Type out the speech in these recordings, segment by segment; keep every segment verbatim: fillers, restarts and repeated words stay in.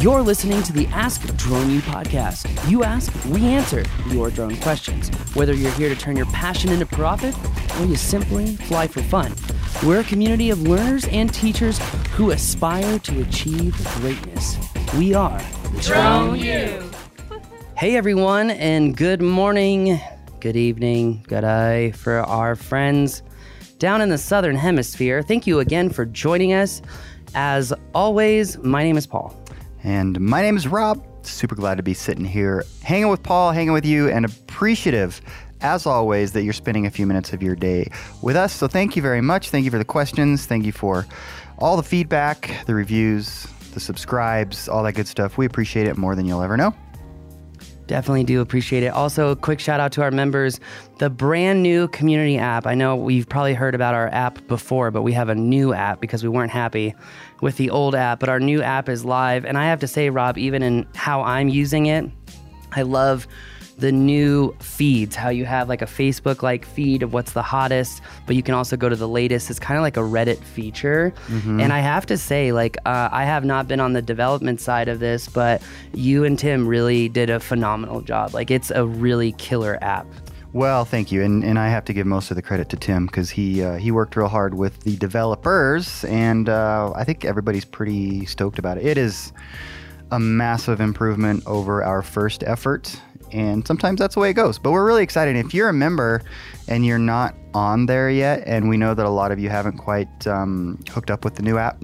You're listening to the Ask Drone U podcast. You ask, we answer your drone questions. Whether you're here to turn your passion into profit or you simply fly for fun, we're a community of learners and teachers who aspire to achieve greatness. We are Drone U. Hey everyone, and good morning, good evening, good eye for our friends down in the Southern Hemisphere. Thank you again for joining us. As always, my name is Paul. And my name is Rob. Super glad to be sitting here, hanging with Paul, hanging with you, and appreciative, as always, that you're spending a few minutes of your day with us. So thank you very much. Thank you for the questions. Thank you for all the feedback, the reviews, the subscribes, all that good stuff. We appreciate it more than you'll ever know. Definitely do appreciate it. Also, a quick shout out to our members, the brand new community app. I know we've probably heard about our app before, but we have a new app because we weren't happy with the old app, but our new app is live. And I have to say, Rob, even in how I'm using it, I love the new feeds, how you have like a Facebook-like feed of what's the hottest, but you can also go to the latest. It's kind of like a Reddit feature. Mm-hmm. And I have to say, like, uh, I have not been on the development side of this, but you and Tim really did a phenomenal job. Like, it's a really killer app. Well, thank you. And and I have to give most of the credit to Tim because he uh, he worked real hard with the developers, and uh, I think everybody's pretty stoked about it. It is a massive improvement over our first effort. And sometimes that's the way it goes. But we're really excited. If you're a member and you're not on there yet, and we know that a lot of you haven't quite um, hooked up with the new app,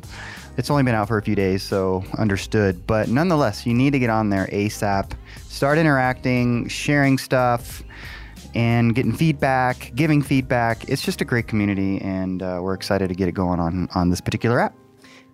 it's only been out for a few days, so understood. But nonetheless, you need to get on there ASAP, start interacting, sharing stuff, and getting feedback, giving feedback. It's just a great community, and uh, we're excited to get it going on, on this particular app.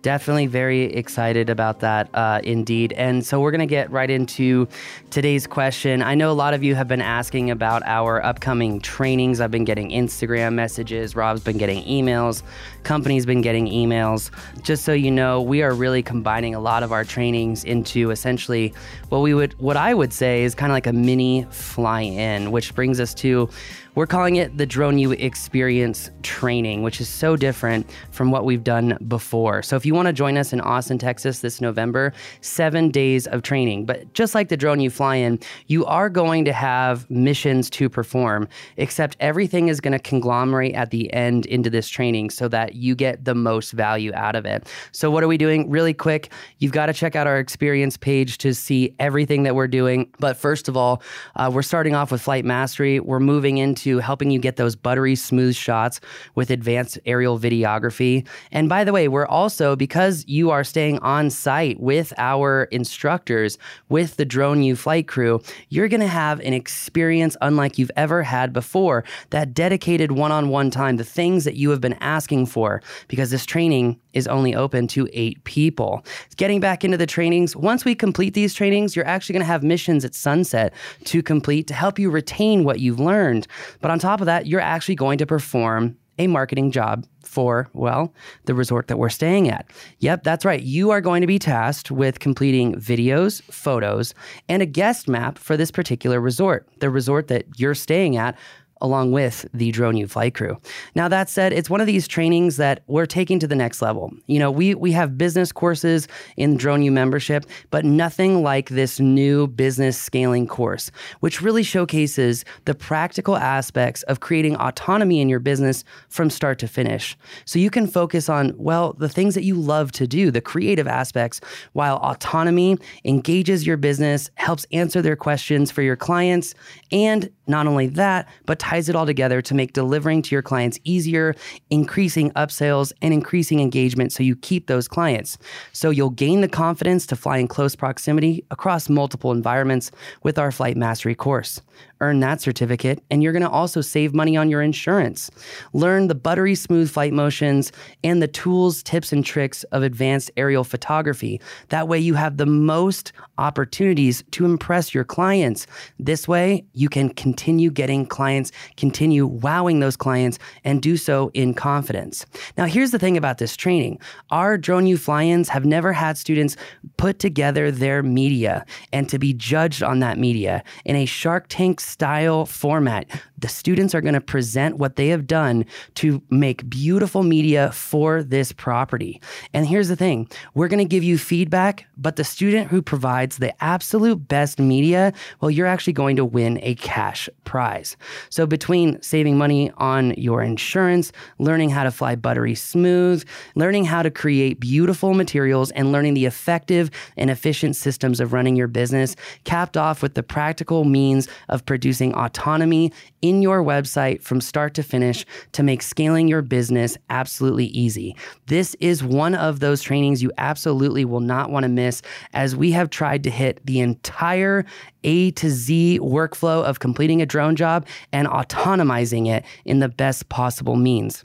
Definitely very excited about that, uh, indeed. And so we're going to get right into today's question. I know a lot of you have been asking about our upcoming trainings. I've been getting Instagram messages. Rob's been getting emails. Company's been getting emails. Just so you know, we are really combining a lot of our trainings into essentially what we would, what I would say is kind of like a mini fly-in, which brings us to, we're calling it the Drone U Experience Training, which is so different from what we've done before. So if you want to join us in Austin, Texas this November, seven days of training. But just like the Drone U fly-in, you are going to have missions to perform, except everything is going to conglomerate at the end into this training so that you get the most value out of it. So what are we doing? Really quick, you've got to check out our experience page to see everything that we're doing. But first of all, uh, we're starting off with flight mastery. We're moving into to helping you get those buttery smooth shots with advanced aerial videography. And by the way, we're also, because you are staying on site with our instructors, with the Drone U flight crew, you're going to have an experience unlike you've ever had before, that dedicated one-on-one time, the things that you have been asking for, because this training is only open to eight people. Getting back into the trainings, once we complete these trainings, you're actually going to have missions at sunset to complete to help you retain what you've learned. But on top of that, you're actually going to perform a marketing job for, well, the resort that we're staying at. Yep, that's right. You are going to be tasked with completing videos, photos, and a guest map for this particular resort, the resort that you're staying at, along with the Drone U flight crew. Now, that said, it's one of these trainings that we're taking to the next level. You know, we we have business courses in Drone U membership, but nothing like this new business scaling course, which really showcases the practical aspects of creating autonomy in your business from start to finish. So you can focus on, well, the things that you love to do, the creative aspects, while autonomy engages your business, helps answer their questions for your clients, and not only that, but ties it all together to make delivering to your clients easier, increasing upsells and increasing engagement so you keep those clients. So you'll gain the confidence to fly in close proximity across multiple environments with our Flight Mastery course. Earn that certificate, and you're going to also save money on your insurance. Learn the buttery smooth flight motions and the tools, tips, and tricks of advanced aerial photography. That way you have the most opportunities to impress your clients. This way you can continue getting clients, continue wowing those clients, and do so in confidence. Now, here's the thing about this training. Our Drone U fly-ins have never had students put together their media and to be judged on that media in a Shark Tank style format. the students are going to present what they have done to make beautiful media for this property. And here's the thing, we're going to give you feedback, but the student who provides the absolute best media, well, you're actually going to win a cash prize. So between saving money on your insurance, learning how to fly buttery smooth, learning how to create beautiful materials, and learning the effective and efficient systems of running your business, capped off with the practical means of producing autonomy in your website from start to finish to make scaling your business absolutely easy. This is one of those trainings you absolutely will not want to miss, as we have tried to hit the entire A to Z workflow of completing a drone job and autonomizing it in the best possible means.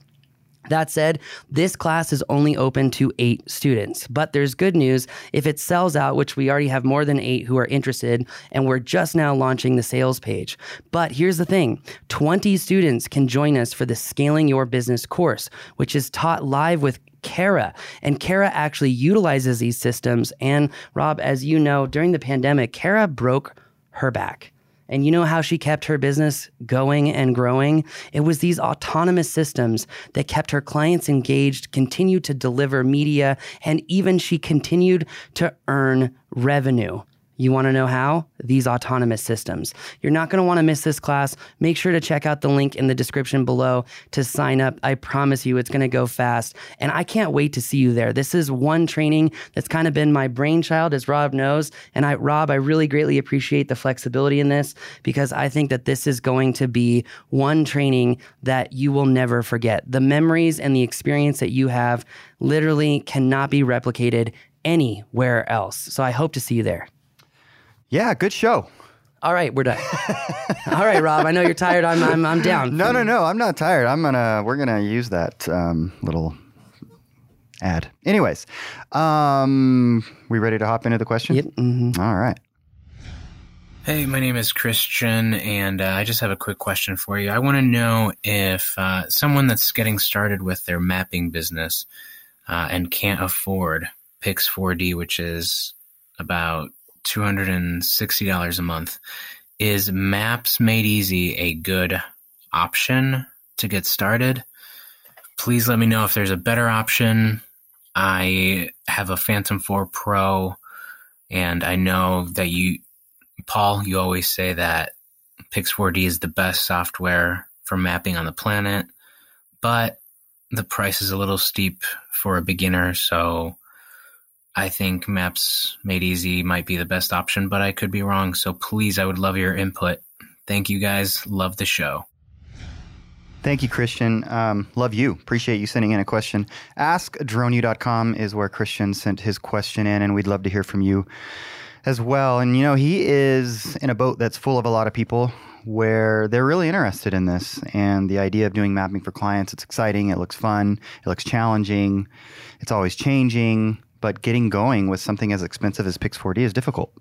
That said, this class is only open to eight students, but there's good news. If it sells out, which we already have more than eight who are interested, and we're just now launching the sales page. But here's the thing, twenty students can join us for the Scaling Your Business course, which is taught live with Kara. And Kara actually utilizes these systems. And Rob, as you know, during the pandemic, Kara broke her back. And you know how she kept her business going and growing? It was these autonomous systems that kept her clients engaged, continued to deliver media, and even she continued to earn revenue. You want to know how? These autonomous systems. You're not going to want to miss this class. Make sure to check out the link in the description below to sign up. I promise you it's going to go fast. And I can't wait to see you there. This is one training that's kind of been my brainchild, as Rob knows. And I, Rob, I really greatly appreciate the flexibility in this, because I think that this is going to be one training that you will never forget. The memories and the experience that you have literally cannot be replicated anywhere else. So I hope to see you there. Yeah, good show. All right, we're done. All right, Rob, I know you're tired. I'm I'm, I'm down. No, no, no, I'm not tired. I'm gonna we're gonna use that um, little ad. Anyways, um, we ready to hop into the question? Yep. Mm-hmm. All right. Hey, my name is Christian, and uh, I just have a quick question for you. I want to know if uh, someone that's getting started with their mapping business uh, and can't afford Pix four D, which is about two hundred sixty dollars a month. Is Maps Made Easy a good option to get started? Please let me know if there's a better option. I have a Phantom four Pro, and I know that you, Paul, you always say that Pix four D is the best software for mapping on the planet, but the price is a little steep for a beginner, so I think Maps Made Easy might be the best option, but I could be wrong. So please, I would love your input. Thank you guys. Love the show. Thank you, Christian. Um, love you. Appreciate you sending in a question. ask drone u dot com is where Christian sent his question in, and we'd love to hear from you as well. And, you know, he is in a boat that's full of a lot of people where they're really interested in this. And the idea of doing mapping for clients, it's exciting. It looks fun. It looks challenging. It's always changing. But getting going with something as expensive as Pix four D is difficult.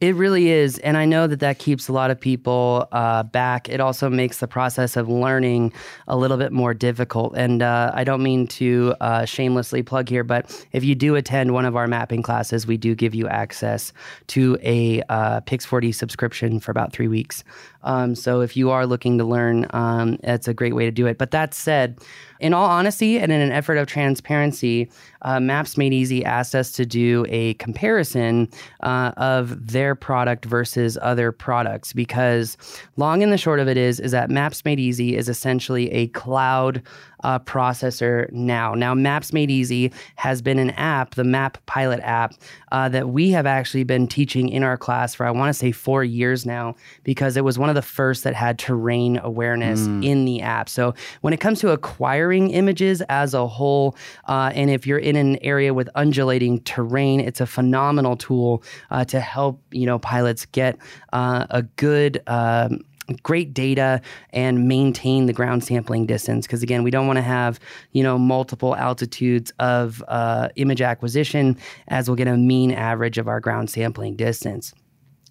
It really is. And I know that that keeps a lot of people uh, back. It also makes the process of learning a little bit more difficult. And uh, I don't mean to uh, shamelessly plug here, but if you do attend one of our mapping classes, we do give you access to a uh, Pix four D subscription for about three weeks. Um, so if you are looking to learn, um, that's a great way to do it. But that said, in all honesty and in an effort of transparency, uh, Maps Made Easy asked us to do a comparison uh, of their product versus other products, because long and the short of it is, is that Maps Made Easy is essentially a cloud Uh, processor now. Now, Maps Made Easy has been an app, the Map Pilot app, uh, that we have actually been teaching in our class for, I want to say, four years now, because it was one of the first that had terrain awareness mm. in the app. So when it comes to acquiring images as a whole, uh, and if you're in an area with undulating terrain, it's a phenomenal tool uh, to help, you know, pilots get uh, a good um, great data and maintain the ground sampling distance. Because again, we don't want to have, you know, multiple altitudes of uh, image acquisition, as we'll get a mean average of our ground sampling distance.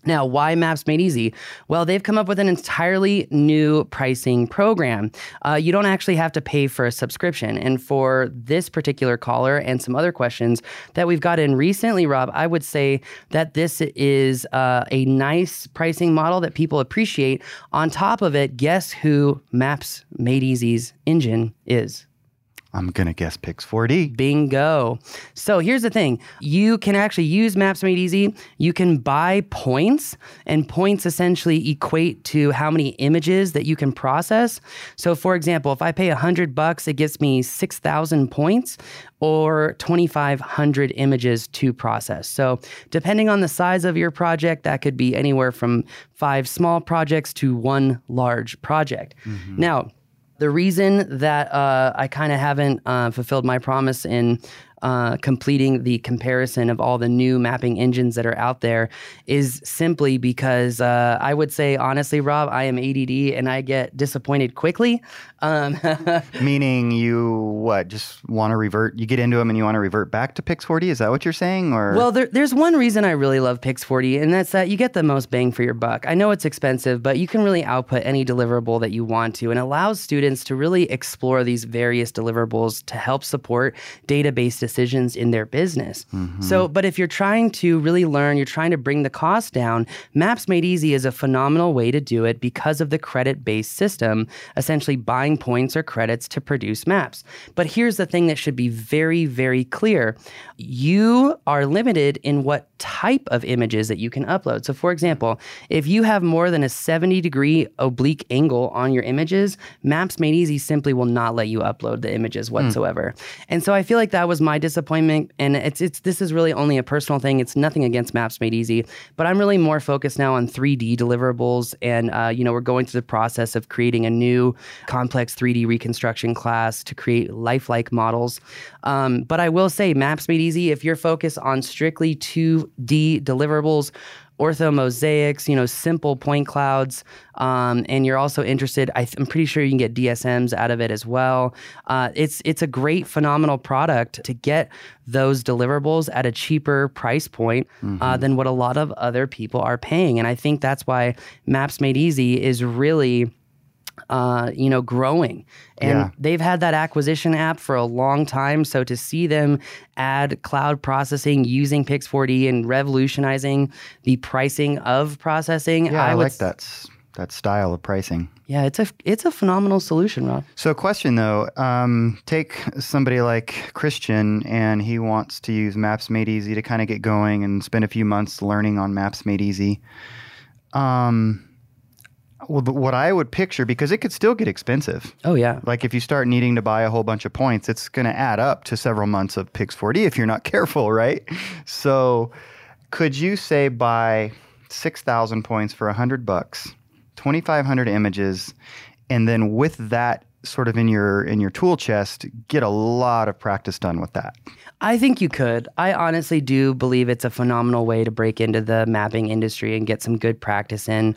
Now, why Maps Made Easy? Well, they've come up with an entirely new pricing program. Uh, you don't actually have to pay for a subscription. And for this particular caller and some other questions that we've got in recently, Rob, I would say that this is uh, a nice pricing model that people appreciate. On top of it, guess who Maps Made Easy's engine is? I'm going to guess Pix four D. Bingo. So here's the thing. You can actually use Maps Made Easy. You can buy points, and points essentially equate to how many images that you can process. So for example, if I pay one hundred bucks, it gets me six thousand points or twenty-five hundred images to process. So depending on the size of your project, that could be anywhere from five small projects to one large project. Mm-hmm. Now, the reason that uh, I kind of haven't uh, fulfilled my promise in uh, completing the comparison of all the new mapping engines that are out there is simply because uh, I would say, honestly, Rob, I am A D D and I get disappointed quickly. Um, Meaning you, what, just want to revert, you get into them and you want to revert back to Pix four D? Is that what you're saying? Or Well, there, there's one reason I really love Pix four D, and that's that you get the most bang for your buck. I know it's expensive, but you can really output any deliverable that you want to, and allows students to really explore these various deliverables to help support database decisions. decisions in their business. Mm-hmm. So, but if you're trying to really learn, you're trying to bring the cost down, Maps Made Easy is a phenomenal way to do it because of the credit-based system, essentially buying points or credits to produce maps. But here's the thing that should be very, very clear. You are limited in what type of images that you can upload. So for example, if you have more than a seventy degree oblique angle on your images, Maps Made Easy simply will not let you upload the images whatsoever. Mm. And so I feel like that was my disappointment, and it's it's this is really only a personal thing. It's nothing against Maps Made Easy, but I'm really more focused now on three D deliverables, and uh, you know, we're going through the process of creating a new complex three D reconstruction class to create lifelike models. Um, but I will say, Maps Made Easy, if you're focused on strictly two D deliverables, ortho mosaics, you know, simple point clouds, um, and you're also interested, I th- I'm pretty sure you can get D S Ms out of it as well. Uh, it's it's a great, phenomenal product to get those deliverables at a cheaper price point mm-hmm. uh, than what a lot of other people are paying. And I think that's why Maps Made Easy is really, uh, you know, growing. And yeah. they've had that acquisition app for a long time. So to see them add cloud processing using Pix four D and revolutionizing the pricing of processing. Yeah, I, I like that, that style of pricing. Yeah, it's a, it's a phenomenal solution, Rob. So question, though, um, take somebody like Christian, and he wants to use Maps Made Easy to kind of get going and spend a few months learning on Maps Made Easy. Um... Well, but what I would picture, because it could still get expensive. Oh, yeah. Like if you start needing to buy a whole bunch of points, it's going to add up to several months of Pix four D if you're not careful, right? So could you say buy six thousand points for one hundred bucks, twenty-five hundred images, and then with that sort of in your in your tool chest, get a lot of practice done with that? I think you could. I honestly do believe it's a phenomenal way to break into the mapping industry and get some good practice in.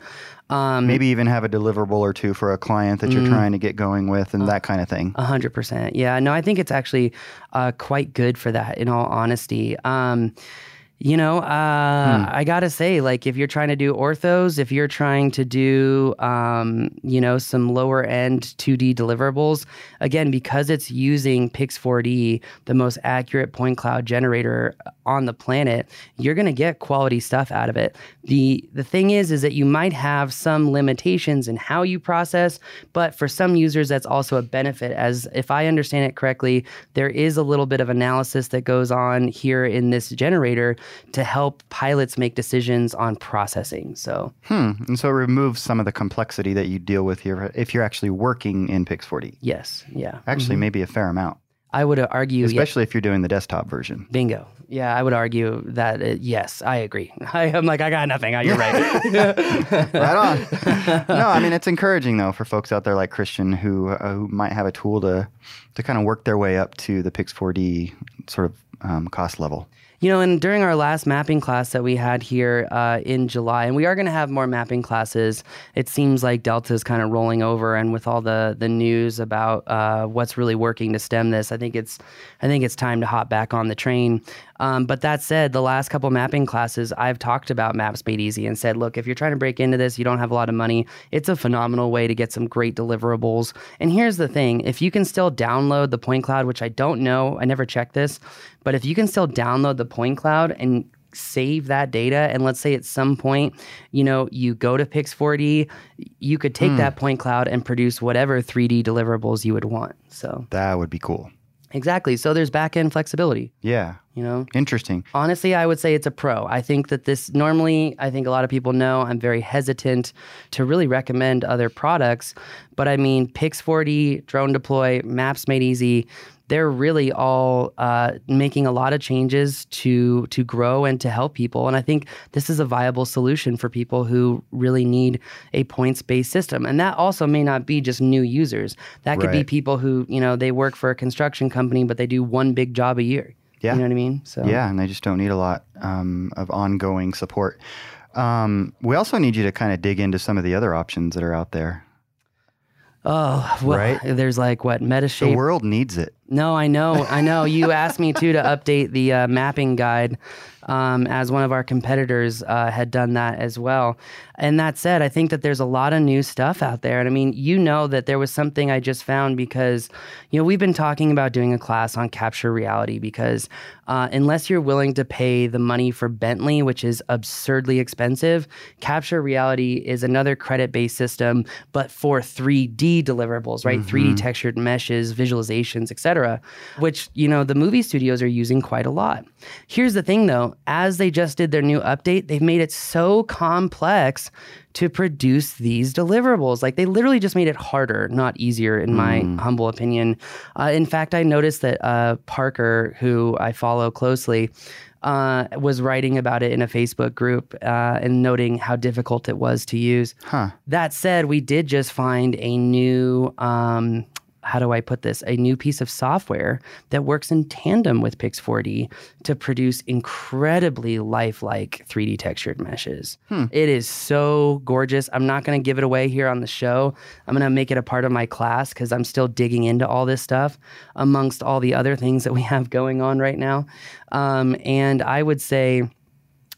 Um, Maybe even have a deliverable or two for a client that you're mm, trying to get going with and uh, that kind of thing. A hundred percent. Yeah, no, I think it's actually uh, quite good for that, in all honesty. Um, you know, uh, hmm. I got to say, like, if you're trying to do orthos, if you're trying to do, um, you know, some lower end two D deliverables, again, because it's using Pix four D, the most accurate point cloud generator on the planet, you're going to get quality stuff out of it. The the thing is, is that you might have some limitations in how you process, but for some users, that's also a benefit. As if I understand it correctly, there is a little bit of analysis that goes on here in this generator to help pilots make decisions on processing. So, hmm. And so it removes some of the complexity that you deal with here if you're actually working in Pix four D. Yes. Yeah. Actually, mm-hmm. maybe a fair amount. I would argue... Especially yeah. if you're doing the desktop version. Bingo. Yeah, I would argue that, uh, yes, I agree. I, I'm like, I got nothing. Oh, you're right. Right on. No, I mean, it's encouraging, though, for folks out there like Christian who, uh, who might have a tool to, to kind of work their way up to the Pix four D sort of um, cost level. You know, and during our last mapping class that we had here uh, in July, and we are going to have more mapping classes. It seems like Delta's kind of rolling over, and with all the the news about uh, what's really working to stem this, I think it's I think it's time to hop back on the train. Um, but that said, the last couple mapping classes, I've talked about Maps Made Easy and said, look, if you're trying to break into this, you don't have a lot of money, it's a phenomenal way to get some great deliverables. And here's the thing, if you can still download the point cloud, which I don't know, I never checked this, but if you can still download the point cloud and save that data, and let's say at some point, you know, you go to Pix four D, you could take mm. that point cloud and produce whatever three D deliverables you would want. So that would be cool. Exactly. So there's back-end flexibility. Yeah. You know? Interesting. Honestly, I would say it's a pro. I think that this, normally, I think a lot of people know I'm very hesitant to really recommend other products, but I mean, Pix four D, Drone Deploy, Maps Made Easy, they're really all uh, making a lot of changes to to grow and to help people. And I think this is a viable solution for people who really need a points-based system. And that also may not be just new users. That could right. be people who, you know, they work for a construction company, but they do one big job a year. Yeah. You know what I mean? So yeah, and they just don't need a lot um, of ongoing support. Um, we also need you to kind of dig into some of the other options that are out there. Oh, well, right? There's like what, Metashape. The world needs it. No, I know. I know. You asked me too to update the uh, mapping guide um, as one of our competitors uh, had done that as well. And that said, I think that there's a lot of new stuff out there. And I mean, you know that there was something I just found because, you know, we've been talking about doing a class on Capture Reality because uh, unless you're willing to pay the money for Bentley, which is absurdly expensive, Capture Reality is another credit-based system, but for three D deliverables, right? Mm-hmm. three D textured meshes, visualizations, et cetera, which, you know, the movie studios are using quite a lot. Here's the thing, though. As they just did their new update, they've made it so complex to produce these deliverables. Like, they literally just made it harder, not easier, in my mm. humble opinion. Uh, in fact, I noticed that uh, Parker, who I follow closely, uh, was writing about it in a Facebook group uh, and noting how difficult it was to use. Huh. That said, we did just find a new... Um, how do I put this? A new piece of software that works in tandem with Pix four D to produce incredibly lifelike three D textured meshes. Hmm. It is so gorgeous. I'm not going to give it away here on the show. I'm going to make it a part of my class because I'm still digging into all this stuff amongst all the other things that we have going on right now. Um, and I would say...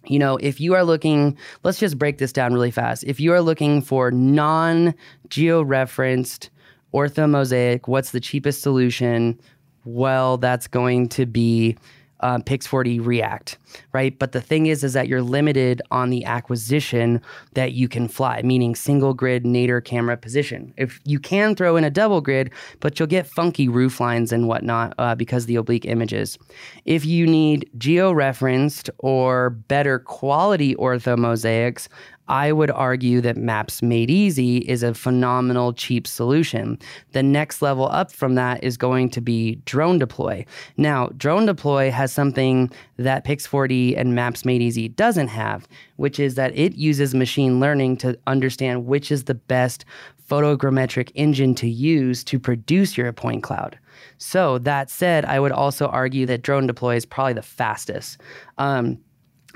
You know, if you are looking, let's just break this down really fast. If you are looking for non-georeferenced orthomosaic, what's the cheapest solution? Well, that's going to be uh, Pix four D React, right? But the thing is, is that you're limited on the acquisition that you can fly, meaning single grid nadir camera position. If you can throw in a double grid, but you'll get funky roof lines and whatnot uh, because of the oblique images. If you need geo-referenced or better quality orthomosaics, I would argue that Maps Made Easy is a phenomenal cheap solution. The next level up from that is going to be Drone Deploy. Now, Drone Deploy has something that Pix four D and Maps Made Easy doesn't have, which is that it uses machine learning to understand which is the best photogrammetric engine to use to produce your point cloud. So that said, I would also argue that Drone Deploy is probably the fastest. Um,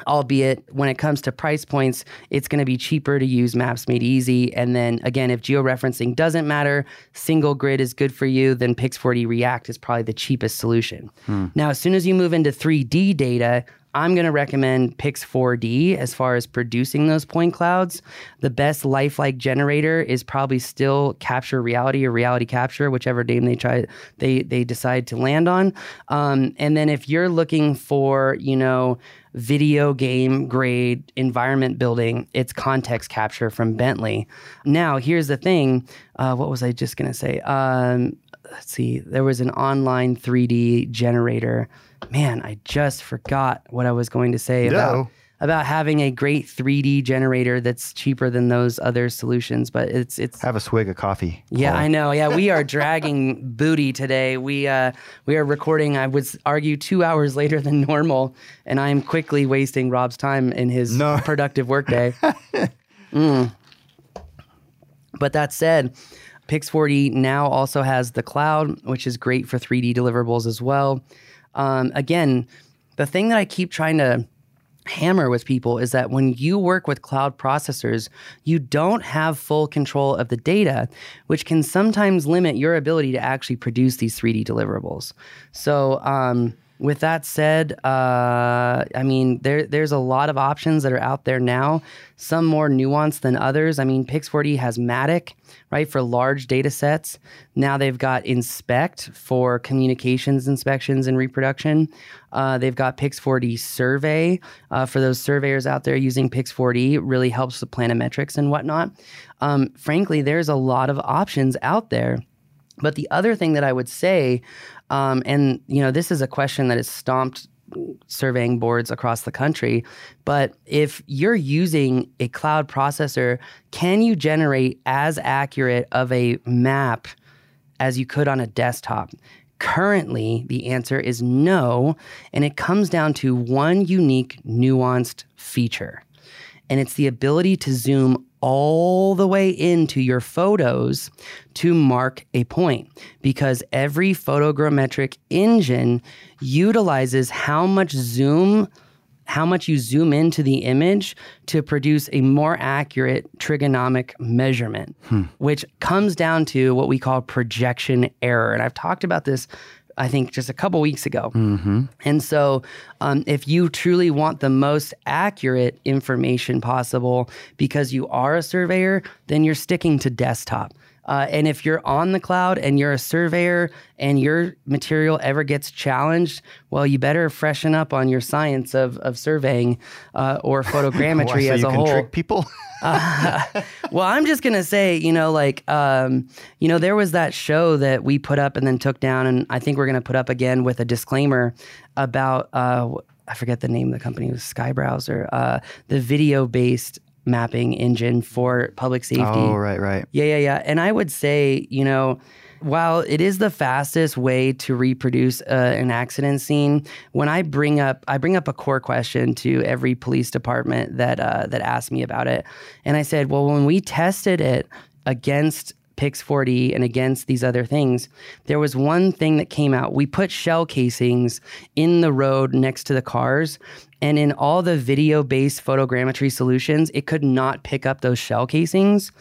Albeit, when it comes to price points, it's going to be cheaper to use Maps Made Easy. And then, again, if georeferencing doesn't matter, single grid is good for you, then Pix four D React is probably the cheapest solution. Hmm. Now, as soon as you move into three D data, I'm going to recommend Pix four D as far as producing those point clouds. The best lifelike generator is probably still Capture Reality or Reality Capture, whichever name they try they they decide to land on. Um, and then if you're looking for, you know, video game grade environment building, it's Context Capture from Bentley. Now, here's the thing. Uh, what was I just going to say? Um, let's see. There was an online three D generator. Man, I just forgot what I was going to say no. about, about having a great three D generator that's cheaper than those other solutions. But it's it's have a swig of coffee. Yeah, Paul. I know. Yeah, we are dragging booty today. We uh we are recording. I would argue two hours later than normal, and I am quickly wasting Rob's time in his no. productive workday. mm. But that said, Pix four D now also has the cloud, which is great for three D deliverables as well. Um, again, the thing that I keep trying to hammer with people is that when you work with cloud processors, you don't have full control of the data, which can sometimes limit your ability to actually produce these three D deliverables. So, um, With that said, uh, I mean, there, there's a lot of options that are out there now, some more nuanced than others. I mean, Pix four D has Matic, right, for large data sets. Now they've got Inspect for communications inspections and reproduction. Uh, they've got Pix four D Survey. Uh, for those surveyors out there using Pix four D, really helps the planimetrics and whatnot. Um, frankly, there's a lot of options out there. But the other thing that I would say, um, and you know, this is a question that has stomped surveying boards across the country, but if you're using a cloud processor, can you generate as accurate of a map as you could on a desktop? Currently, the answer is no, and it comes down to one unique, nuanced feature, and it's the ability to zoom all the way into your photos to mark a point, because every photogrammetric engine utilizes how much zoom, how much you zoom into the image to produce a more accurate trigonomic measurement, hmm. which comes down to what we call projection error. And I've talked about this, I think, just a couple weeks ago. Mm-hmm. And so um, if you truly want the most accurate information possible because you are a surveyor, then you're sticking to desktop. Uh, and if you're on the cloud and you're a surveyor and your material ever gets challenged, well, you better freshen up on your science of, of surveying uh, or photogrammetry well, so as a whole. You can trick people? uh, well, I'm just going to say, you know, like, um, you know, there was that show that we put up and then took down, and I think we're going to put up again with a disclaimer about, uh, I forget the name of the company, it was Sky Browser, uh, the video-based mapping engine for public safety. Oh, right, right. Yeah, yeah, yeah. And I would say, you know, while it is the fastest way to reproduce uh, an accident scene, when I bring up, I bring up a core question to every police department that uh, that asked me about it. And I said, well, when we tested it against Pix four D and against these other things, there was one thing that came out. We put shell casings in the road next to the cars, and in all the video-based photogrammetry solutions, it could not pick up those shell casings,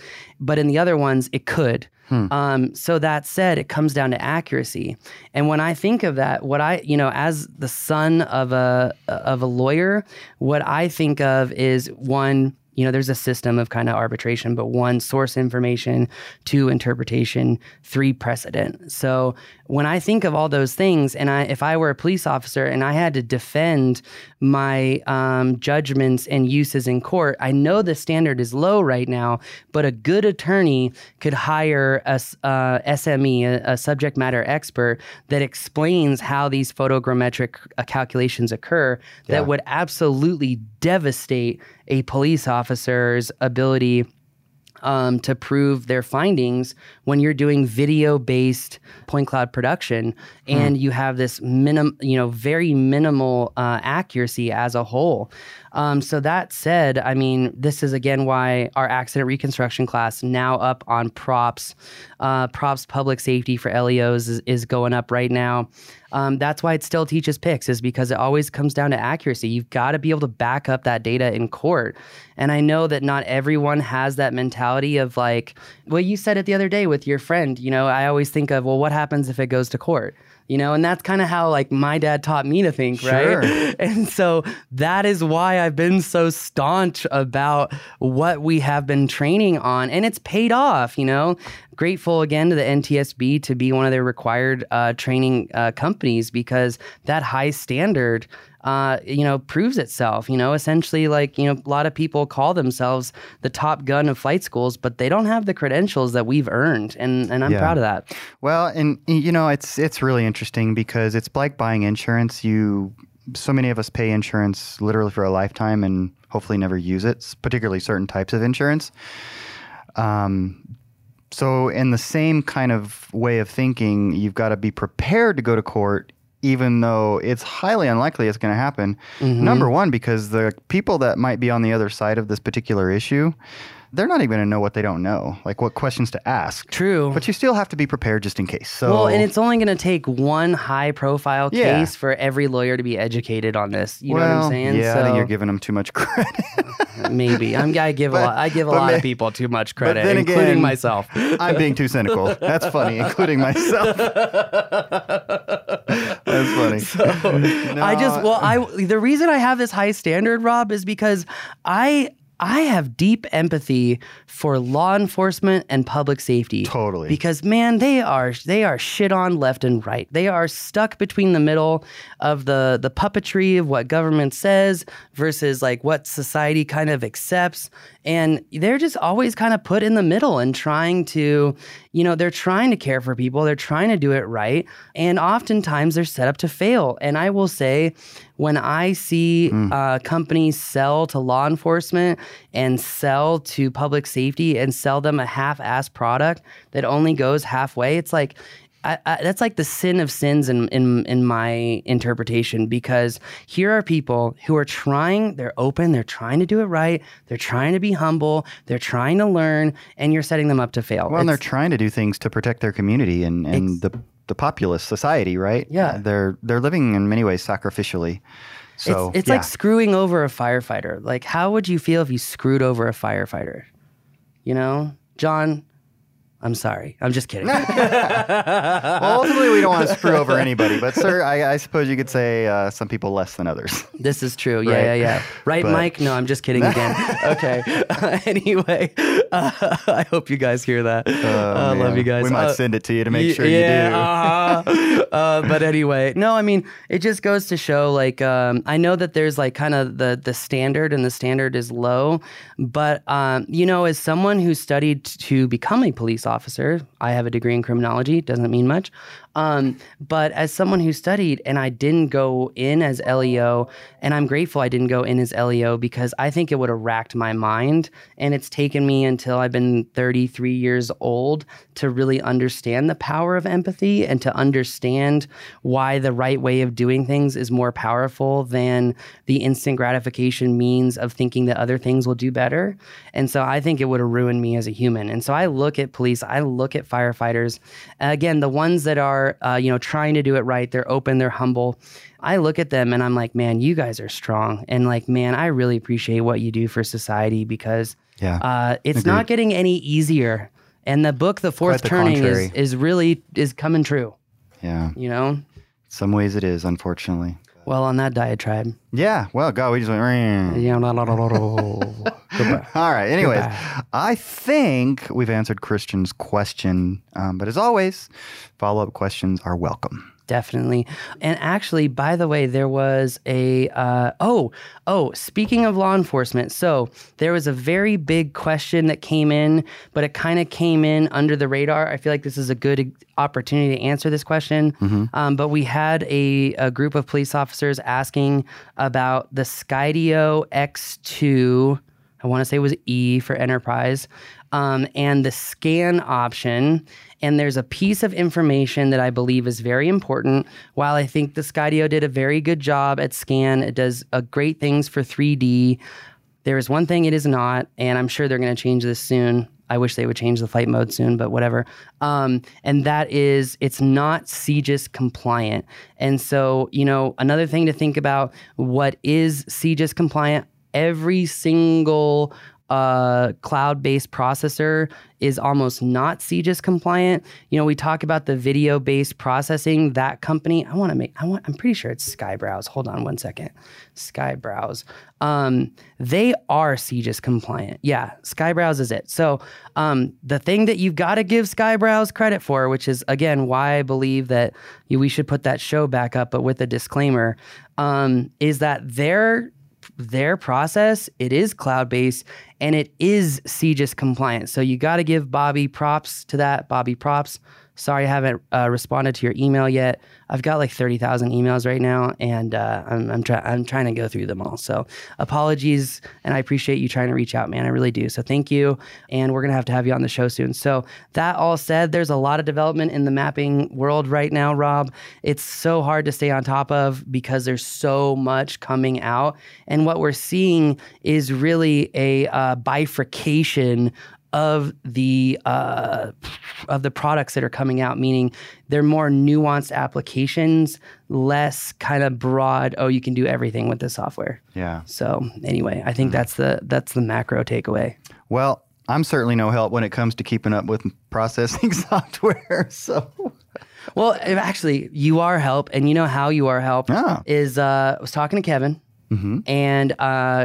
but in the other ones, it could. Hmm. Um, so that said, it comes down to accuracy. And when I think of that, what I, you know, as the son of a of a lawyer, what I think of is one, you know, there's a system of kind of arbitration, but one, source information, two, interpretation, three, precedent. So when I think of all those things, and I, if I were a police officer and I had to defend my um, judgments and uses in court, I know the standard is low right now, but a good attorney could hire a uh, S M E, a, a subject matter expert that explains how these photogrammetric calculations occur yeah. that would absolutely devastate a police officer's ability um, to prove their findings when you're doing video-based point cloud production hmm. and you have this minim, you know, very minimal uh, accuracy as a whole. Um, so that said, I mean, this is again why our accident reconstruction class now up on props, uh, props public safety for L E Os is, is going up right now. Um, that's why it still teaches Pix, is because it always comes down to accuracy. You've got to be able to back up that data in court. And I know that not everyone has that mentality of like, well, you said it the other day with your friend, you know, I always think of, well, what happens if it goes to court? You know, and that's kind of how like my dad taught me to think, sure. right? And so that is why I've been so staunch about what we have been training on, and it's paid off, you know. Grateful again to the N T S B to be one of their required uh, training uh, companies, because that high standard, uh, you know, proves itself, you know, essentially like, you know, a lot of people call themselves the Top Gun of flight schools, but they don't have the credentials that we've earned. And, and I'm yeah. proud of that. Well, and, you know, it's, it's really interesting because it's like buying insurance. You, so many of us pay insurance literally for a lifetime and hopefully never use it, particularly certain types of insurance. Um, so in the same kind of way of thinking, you've got to be prepared to go to court, even though it's highly unlikely it's going to happen. Mm-hmm. Number one, because the people that might be on the other side of this particular issue, they're not even going to know what they don't know, like what questions to ask. True. But you still have to be prepared just in case. So, well, and it's only going to take one high-profile yeah. case for every lawyer to be educated on this. You well, know what I'm saying? Yeah, so, I think you're giving them too much credit. Maybe. I'm, I give but, a lot, I give a lot may, of people too much credit, again, including myself. I'm being too cynical. That's funny, including myself. That's funny. So no. I just, well, I, the reason I have this high standard, Rob, is because I, I have deep empathy for law enforcement and public safety. Totally. Because, man, they are they are shit on left and right. They are stuck between the middle of the, the puppetry of what government says versus like what society kind of accepts. And they're just always kind of put in the middle and trying to, you know, they're trying to care for people. They're trying to do it right. And oftentimes they're set up to fail. And I will say, when I see mm. uh, companies sell to law enforcement and sell to public safety and sell them a half-assed product that only goes halfway, it's like, I, I, that's like the sin of sins in, in in my interpretation, because here are people who are trying, they're open, they're trying to do it right, they're trying to be humble, they're trying to learn, and you're setting them up to fail. Well, it's, and they're trying to do things to protect their community and, and the the populace, society, right? Yeah. They're, they're living in many ways sacrificially. So It's, it's yeah. like screwing over a firefighter. Like, how would you feel if you screwed over a firefighter? You know? John... I'm sorry. I'm just kidding. Well, ultimately, we don't want to screw over anybody. But, sir, I, I suppose you could say uh, some people less than others. This is true. Yeah, right? yeah, yeah. Right, but... Mike? No, I'm just kidding again. Okay. Uh, anyway, uh, I hope you guys hear that. I uh, uh, love you guys. We might uh, send it to you to make y- sure yeah, you do. uh-huh. uh, but anyway, no, I mean, it just goes to show, like, um, I know that there's, like, kind of the, the standard, and the standard is low. But, um, you know, as someone who studied to become a police officer, officer. I have a degree in criminology. Doesn't mean much. Um, but as someone who studied, and I didn't go in as L E O, and I'm grateful I didn't go in as L E O, because I think it would have racked my mind. And it's taken me until I've been thirty-three years old to really understand the power of empathy and to understand why the right way of doing things is more powerful than the instant gratification means of thinking that other things will do better. And so I think it would have ruined me as a human. And so I look at police, I look at firefighters, again, the ones that are, uh, you know, trying to do it right. They're open, they're humble. I look at them and I'm like, man, you guys are strong. And like, man, I really appreciate what you do for society, because yeah, uh, it's agreed. Not getting any easier. And the book, The Fourth Turning, is, is really is coming true. Yeah. You know, some ways it is, unfortunately. Well, on that diatribe. Yeah. Well, God, we just went. Goodbye. All right. Anyways, Goodbye. I think we've answered Christian's question. Um, but as always, follow-up questions are welcome. Definitely. And actually, by the way, there was a, uh, oh, oh, speaking of law enforcement. So there was a very big question that came in, but it kind of came in under the radar. I feel like this is a good opportunity to answer this question. Mm-hmm. Um, but we had a, a group of police officers asking about the Skydio X two, I want to say it was E for enterprise, um, and the scan option. And there's a piece of information that I believe is very important. While I think the Skydio did a very good job at scan, it does uh, great things for three D. There is one thing it is not, and I'm sure they're going to change this soon. I wish they would change the flight mode soon, but whatever. Um, and that is, it's not C J I S compliant. And so, you know, another thing to think about, what is C J I S compliant? Every single Uh, cloud-based processor is almost not C J I S compliant. You know, we talk about the video-based processing. That company, I want to make, I want, I'm pretty sure it's Sky Browser. Hold on one second. Sky Browser. Um, they are C J I S compliant. Yeah, Sky Browser is it. So um, the thing that you've got to give Sky Browser credit for, which is, again, why I believe that we should put that show back up, but with a disclaimer, um, is that their Their process, it is cloud-based, and it is C J I S compliant. So you got to give Bobby props to that. Bobby props. Sorry I haven't uh, responded to your email yet. I've got like thirty thousand emails right now, and uh, I'm I'm, try- I'm trying to go through them all. So apologies, and I appreciate you trying to reach out, man. I really do. So thank you, and we're going to have to have you on the show soon. So that all said, there's a lot of development in the mapping world right now, Rob. It's so hard to stay on top of because there's so much coming out. And what we're seeing is really a uh, bifurcation of the uh, of the products that are coming out, meaning they're more nuanced applications, less kind of broad, oh, you can do everything with this software. Yeah. So anyway, I think mm-hmm. that's the that's the macro takeaway. Well, I'm certainly no help when it comes to keeping up with processing software. So Well, actually, you are help, and you know how you are help yeah. is uh, I was talking to Kevin, mm-hmm. and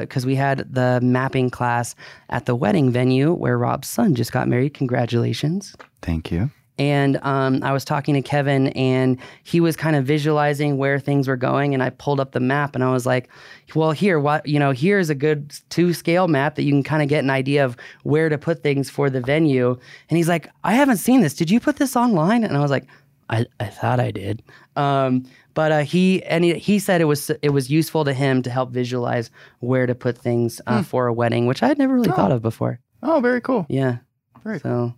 because uh, we had the mapping class at the wedding venue where Rob's son just got married. Congratulations. Thank you. And um, I was talking to Kevin, and he was kind of visualizing where things were going. And I pulled up the map, and I was like, "Well, here, what you know, here's a good two-scale map that you can kind of get an idea of where to put things for the venue." And he's like, "I haven't seen this. Did you put this online?" And I was like, "I, I thought I did." Um, but uh, he and he, he said it was it was useful to him to help visualize where to put things uh, mm. for a wedding, which I had never really oh. thought of before. Oh, very cool. Yeah. Very cool. So.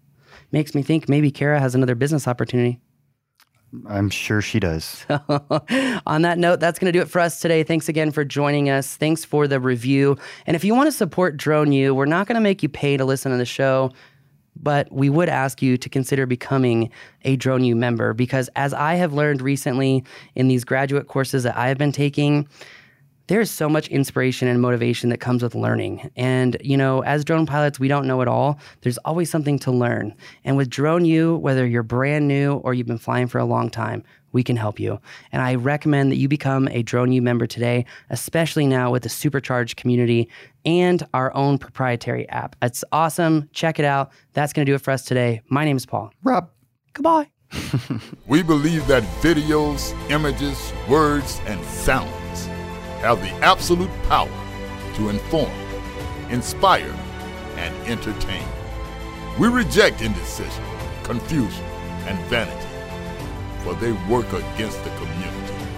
Makes me think maybe Kara has another business opportunity. I'm sure she does. So, on that note, that's going to do it for us today. Thanks again for joining us. Thanks for the review. And if you want to support Drone U, we're not going to make you pay to listen to the show, but we would ask you to consider becoming a Drone U member, because as I have learned recently in these graduate courses that I have been taking, there's so much inspiration and motivation that comes with learning. And, you know, as drone pilots, we don't know it all. There's always something to learn. And with Drone U, whether you're brand new or you've been flying for a long time, we can help you. And I recommend that you become a Drone U member today, especially now with the supercharged community and our own proprietary app. It's awesome. Check it out. That's going to do it for us today. My name is Paul. Rob. Goodbye. We believe that videos, images, words, and sound have the absolute power to inform, inspire, and entertain. We reject indecision, confusion, and vanity, for they work against the community.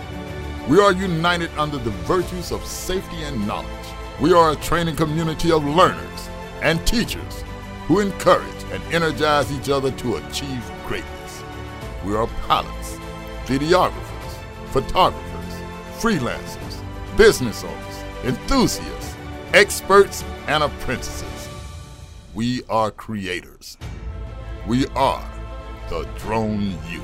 We are united under the virtues of safety and knowledge. We are a training community of learners and teachers who encourage and energize each other to achieve greatness. We are pilots, videographers, photographers, freelancers, business owners, enthusiasts, experts, and apprentices. We are creators. We are the Drone U.